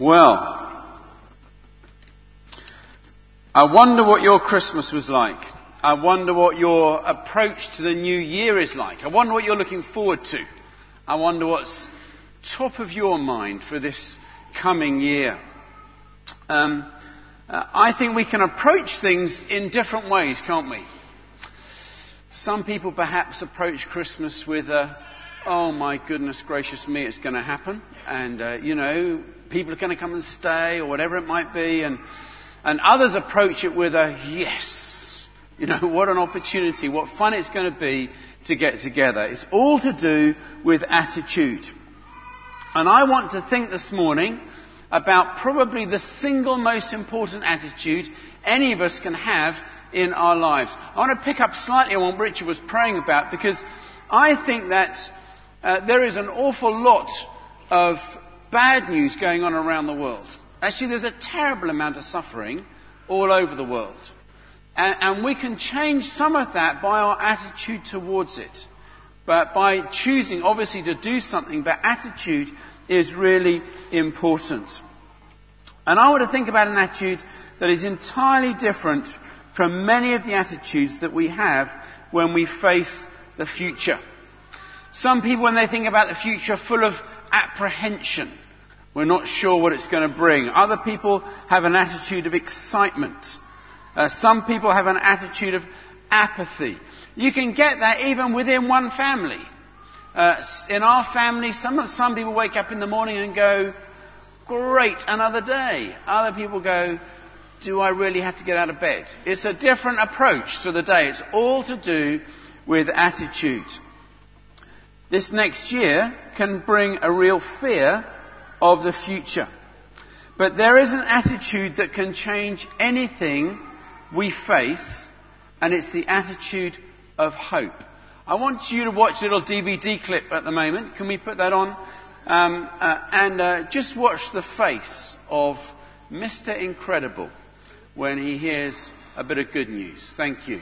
Well, I wonder what your Christmas was like. I wonder what your approach to the new year is like. I wonder what you're looking forward to. I wonder what's top of your mind for this coming year. I think we can approach things in different ways, can't we? Some people perhaps approach Christmas with oh my goodness gracious me, it's going to happen. And, people are going to come and stay or whatever it might be. And others approach it with a yes. What an opportunity, what fun it's going to be to get together. It's all to do with attitude. And I want to think this morning about probably the single most important attitude any of us can have in our lives. I want to pick up slightly on what Richard was praying about, because I think that there is an awful lot of bad news going on around the world. Actually, there's a terrible amount of suffering all over the world. And we can change some of that by our attitude towards it. But by choosing, obviously, to do something, but attitude is really important. And I want to think about an attitude that is entirely different from many of the attitudes that we have when we face the future. Some people, when they think about the future, are full of apprehension. We're not sure what it's going to bring. Other people have an attitude of excitement. Some people have an attitude of apathy. You can get that even within one family. In our family, some people wake up in the morning and go, great, another day. Other people go, do I really have to get out of bed? It's a different approach to the day. It's all to do with attitude. This next year can bring a real fear of the future. But there is an attitude that can change anything we face, and it's the attitude of hope. I want you to watch a little DVD clip at the moment. Can we put that on? Just watch the face of Mr. Incredible when he hears a bit of good news. Thank you.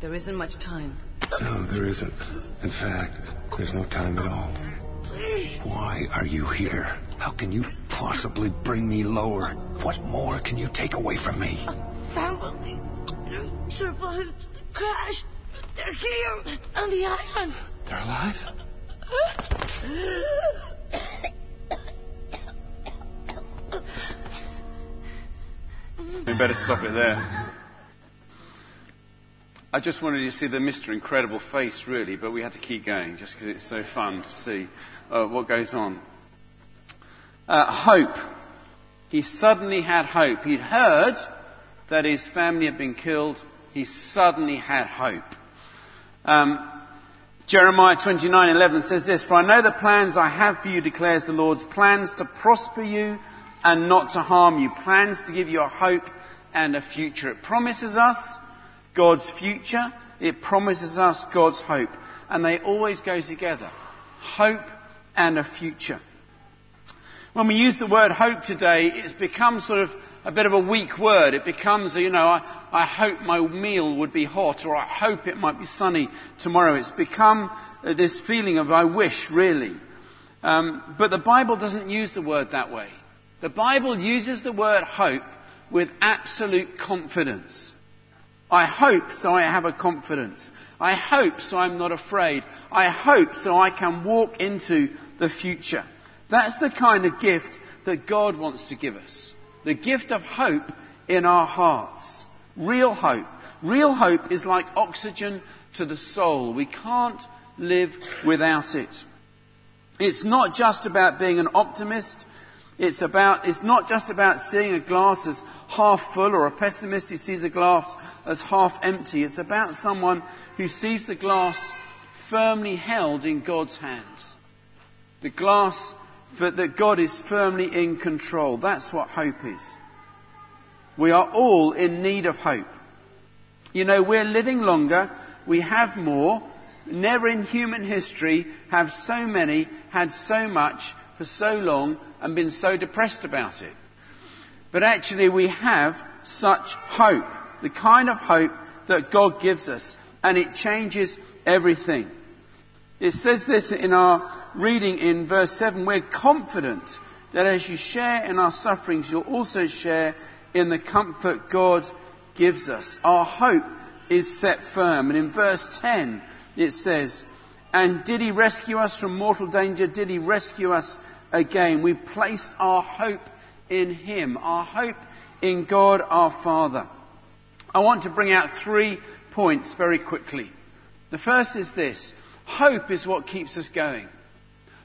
There isn't much time. No, there isn't. In fact, there's no time at all. Please. Why are you here? How can you possibly bring me lower? What more can you take away from me? A family that survived the crash. They're here on the island. They're alive? We better stop it there. I just wanted you to see the Mr. Incredible face, really, but we had to keep going just because it's so fun to see what goes on. Hope. He suddenly had hope. He'd heard that his family had been killed. He suddenly had hope. Jeremiah 29:11 says this, "For I know the plans I have for you, declares the Lord, plans to prosper you and not to harm you, plans to give you a hope and a future." It promises us God's future, it promises us God's hope. And they always go together. Hope and a future. When we use the word hope today, it's become sort of a bit of a weak word. It becomes, I hope my meal would be hot, or I hope it might be sunny tomorrow. It's become this feeling of I wish, really. But the Bible doesn't use the word that way. The Bible uses the word hope with absolute confidence. I hope so I have a confidence. I hope so I'm not afraid. I hope so I can walk into the future. That's the kind of gift that God wants to give us. The gift of hope in our hearts. Real hope. Real hope is like oxygen to the soul. We can't live without it. It's not just about being an optimist. It's not just about seeing a glass as half full, or a pessimist who sees a glass as half empty. It's about someone who sees the glass firmly held in God's hands. The glass that God is firmly in control. That's what hope is. We are all in need of hope. We're living longer. We have more. Never in human history have so many had so much for so long and been so depressed about it. But actually we have such hope, the kind of hope that God gives us, and it changes everything. It says this in our reading in verse 7, we're confident that as you share in our sufferings, you'll also share in the comfort God gives us. Our hope is set firm. And in verse 10, it says, and did he rescue us from mortal danger? Did he rescue us again? We've placed our hope in him, our hope in God our Father. I want to bring out 3 points very quickly. The first is this. Hope is what keeps us going.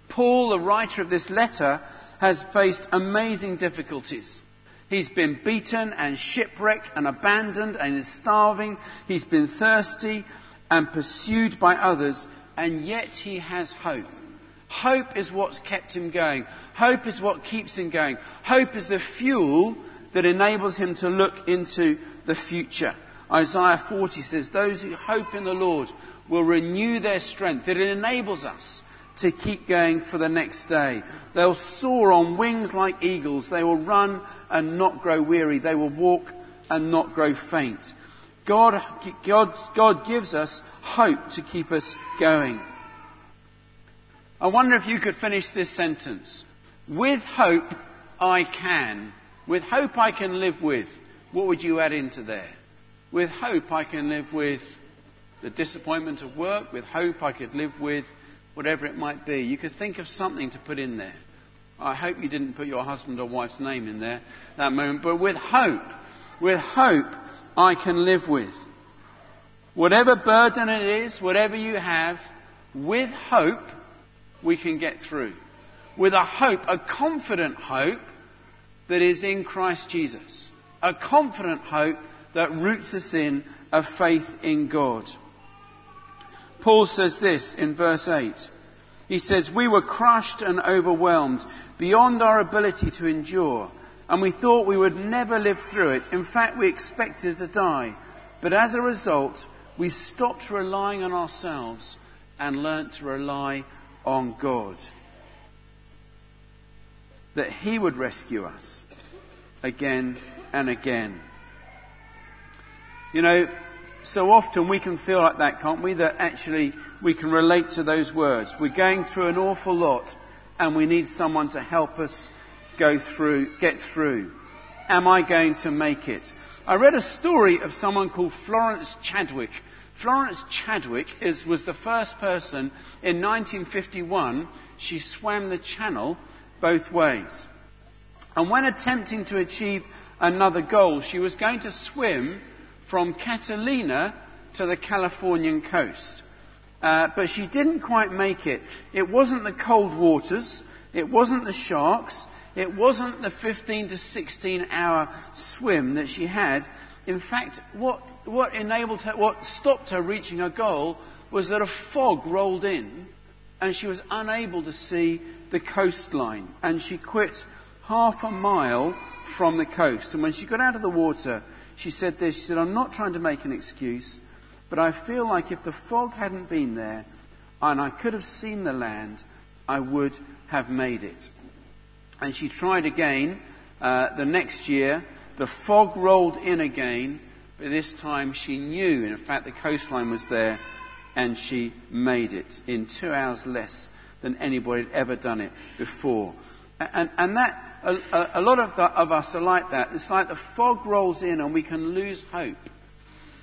Paul, the writer of this letter, has faced amazing difficulties. He's been beaten and shipwrecked and abandoned and is starving. He's been thirsty and pursued by others, and yet he has hope. Hope is what's kept him going. Hope is what keeps him going. Hope is the fuel that enables him to look into the future. Isaiah 40 says, those who hope in the Lord will renew their strength. It enables us to keep going for the next day. They'll soar on wings like eagles. They will run and not grow weary. They will walk and not grow faint. God gives us hope to keep us going. I wonder if you could finish this sentence. With hope, I can. With hope, I can live with. What would you add into there? With hope, I can live with the disappointment of work. With hope, I could live with whatever it might be. You could think of something to put in there. I hope you didn't put your husband or wife's name in there that moment. But with hope, I can live with. Whatever burden it is, whatever you have, with hope, we can get through. With a hope, a confident hope that is in Christ Jesus. A confident hope that roots us in a faith in God. Paul says this in verse 8. He says, we were crushed and overwhelmed beyond our ability to endure, and we thought we would never live through it. In fact, we expected to die. But as a result, we stopped relying on ourselves and learnt to rely on God. That he would rescue us again and again. You know, so often we can feel like that, can't we? That actually we can relate to those words. We're going through an awful lot and we need someone to help us get through. Am I going to make it? I read a story of someone called Florence Chadwick. Florence Chadwick was the first person in 1951. She swam the Channel both ways. And when attempting to achieve another goal, she was going to swim from Catalina to the Californian coast. But she didn't quite make it. It wasn't the cold waters. It wasn't the sharks. It wasn't the 15 to 16 hour swim that she had. In fact, what stopped her reaching her goal was that a fog rolled in and she was unable to see the coastline. And she quit half a mile from the coast. And when she got out of the water, she said this, she said, I'm not trying to make an excuse, but I feel like if the fog hadn't been there and I could have seen the land, I would have made it. And she tried again the next year. The fog rolled in again, but this time she knew, in fact, the coastline was there, and she made it in 2 hours less than anybody had ever done it before. And that... A lot of us are like that. It's like the fog rolls in and we can lose hope.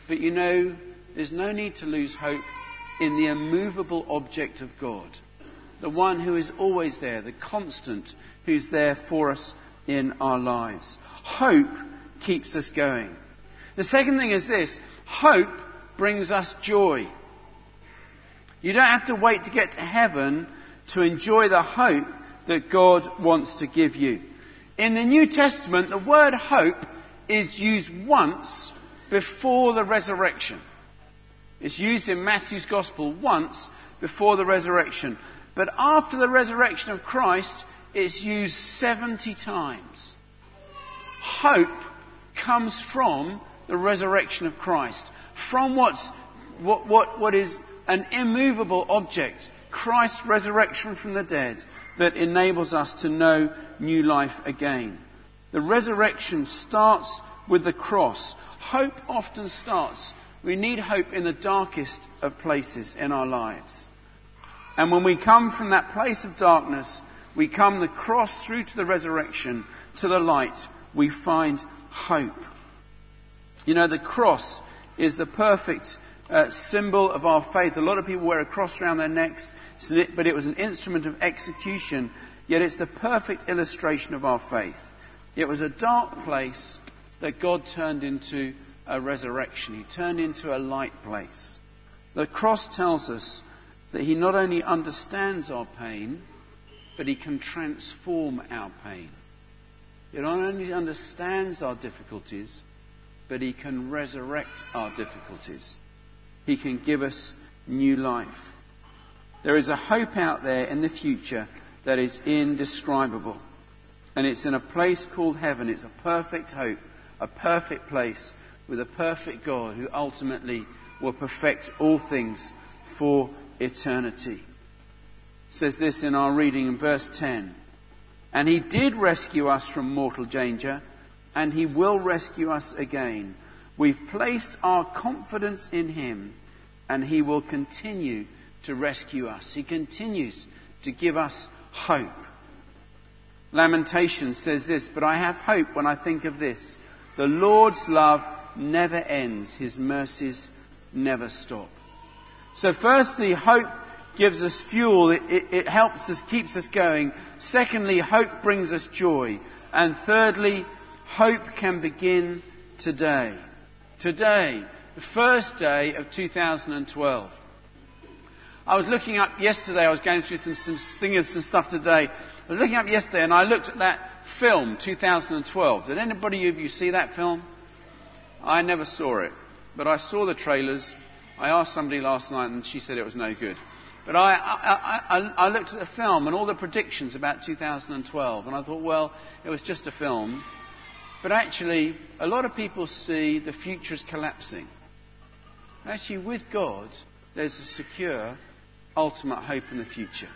But you know, there's no need to lose hope in the immovable object of God. The one who is always there, the constant, who's there for us in our lives. Hope keeps us going. The second thing is this. Hope brings us joy. You don't have to wait to get to heaven to enjoy the hope that God wants to give you. In the New Testament, the word hope is used once before the resurrection. It's used in Matthew's Gospel once before the resurrection. But after the resurrection of Christ, it's used 70 times. Hope comes from the resurrection of Christ, from what is an immovable object, Christ's resurrection from the dead, that enables us to know new life again. The resurrection starts with the cross. Hope often starts We need hope in the darkest of places in our lives. And when we come from that place of darkness, we come the cross through to the resurrection, to the light, we find hope. You know, the cross is the perfect symbol of our faith. A lot of people wear a cross around their necks, but it was an instrument of execution. Yet it's the perfect illustration of our faith. It was a dark place that God turned into a resurrection. He turned into a light place. The cross tells us that he not only understands our pain, but he can transform our pain. He not only understands our difficulties, but he can resurrect our difficulties. He can give us new life. There is a hope out there in the future that is indescribable. And it's in a place called heaven. It's a perfect hope, a perfect place with a perfect God who ultimately will perfect all things for eternity. It says this in our reading in verse 10. And he did rescue us from mortal danger, and he will rescue us again. We've placed our confidence in him, and he will continue to rescue us. He continues to give us hope. Lamentations says this, but I have hope when I think of this. The Lord's love never ends. His mercies never stop. So firstly, hope gives us fuel. It helps us, keeps us going. Secondly, hope brings us joy. And thirdly, hope can begin today. Today, the first day of 2012. I was looking up yesterday, I was going through some stuff today. I was looking up yesterday and I looked at that film, 2012. Did anybody of you see that film? I never saw it, but I saw the trailers. I asked somebody last night and she said it was no good. But I looked at the film and all the predictions about 2012 and I thought, well, it was just a film. But actually, a lot of people see the future as collapsing. Actually, with God, there's a secure, ultimate hope in the future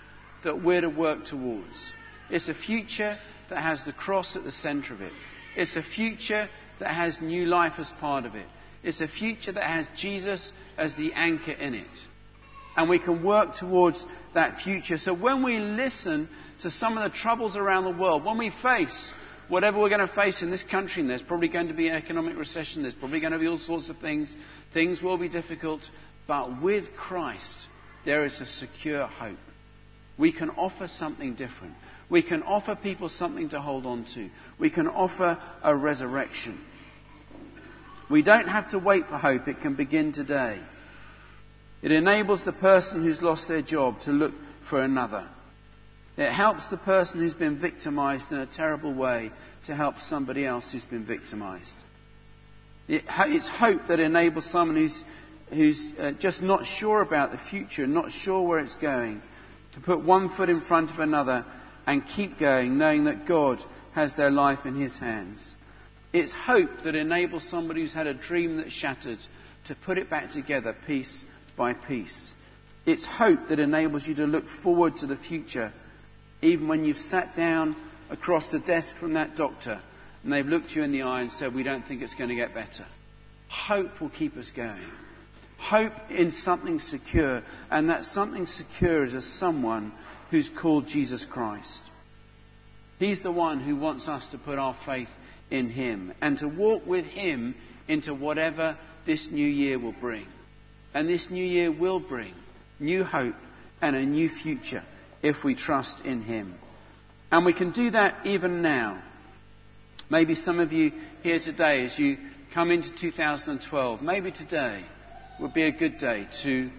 that we're to work towards. It's a future that has the cross at the centre of it. It's a future that has new life as part of it. It's a future that has Jesus as the anchor in it. And we can work towards that future. So when we listen to some of the troubles around the world, when we face whatever we're going to face in this country, and there's probably going to be an economic recession, there's probably going to be all sorts of things, things will be difficult, but with Christ, there is a secure hope. We can offer something different. We can offer people something to hold on to. We can offer a resurrection. We don't have to wait for hope. It can begin today. It enables the person who's lost their job to look for another. It helps the person who's been victimized in a terrible way to help somebody else who's been victimized. It's hope that enables someone who's just not sure about the future, not sure where it's going, to put one foot in front of another and keep going, knowing that God has their life in his hands. It's hope that enables somebody who's had a dream that's shattered to put it back together piece by piece. It's hope that enables you to look forward to the future. Even when you've sat down across the desk from that doctor and they've looked you in the eye and said, we don't think it's going to get better. Hope will keep us going. Hope in something secure. And that something secure is as someone who's called Jesus Christ. He's the one who wants us to put our faith in him and to walk with him into whatever this new year will bring. And this new year will bring new hope and a new future, if we trust in him. And we can do that even now. Maybe some of you here today, as you come into 2012, maybe today would be a good day to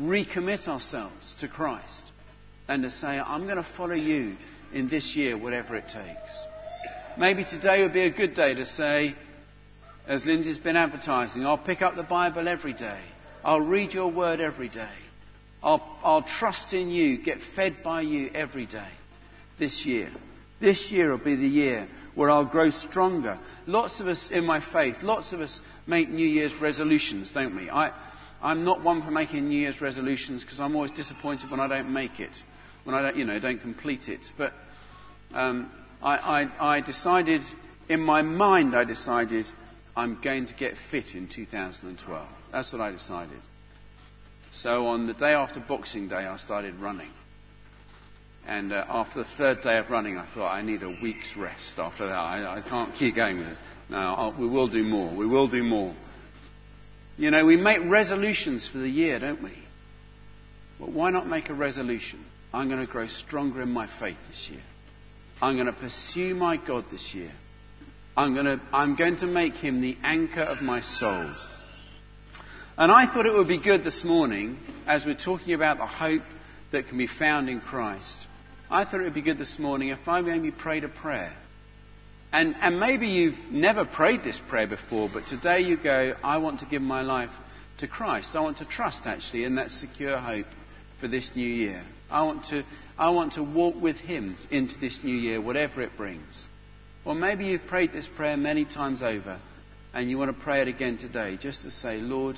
recommit ourselves to Christ and to say, I'm going to follow you in this year, whatever it takes. Maybe today would be a good day to say, as Lindsay's been advertising, I'll pick up the Bible every day. I'll read your word every day. I'll trust in you, get fed by you every day this year. This year will be the year where I'll grow stronger. Lots of us in my faith, lots of us make New Year's resolutions, don't we? I'm not one for making New Year's resolutions because I'm always disappointed when I don't make it, when I don't complete it. But I decided, in my mind I decided I'm going to get fit in 2012. That's what I decided. So on the day after Boxing Day, I started running. And after the third day of running, I thought, I need a week's rest after that. I can't keep going with it. No, we will do more. We will do more. You know, we make resolutions for the year, don't we? But why not make a resolution? I'm going to grow stronger in my faith this year. I'm going to pursue my God this year. I'm going to make him the anchor of my soul. And I thought it would be good this morning, as we're talking about the hope that can be found in Christ, I thought it would be good this morning if I maybe prayed a prayer. And maybe you've never prayed this prayer before, but today you go, I want to give my life to Christ. I want to trust, actually, in that secure hope for this new year. I want to walk with him into this new year, whatever it brings. Or maybe you've prayed this prayer many times over, and you want to pray it again today, just to say, Lord,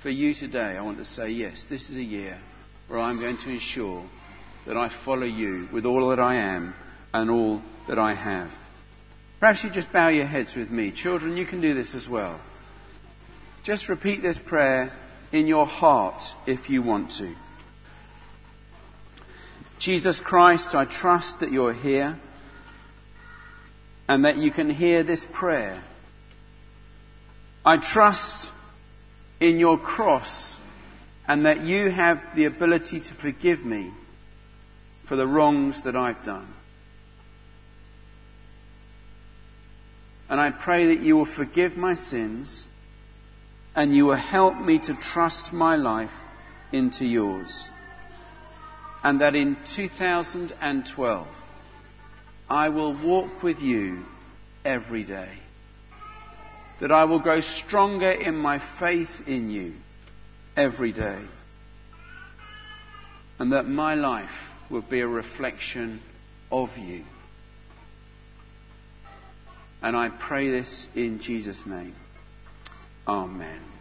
for you today, I want to say, yes, this is a year where I'm going to ensure that I follow you with all that I am and all that I have. Perhaps you just bow your heads with me. Children, you can do this as well. Just repeat this prayer in your heart if you want to. Jesus Christ, I trust that you're here and that you can hear this prayer. I trust in your cross and that you have the ability to forgive me for the wrongs that I've done. And I pray that you will forgive my sins and you will help me to trust my life into yours. And that in 2012, I will walk with you every day. That I will grow stronger in my faith in you every day. And that my life will be a reflection of you. And I pray this in Jesus' name. Amen.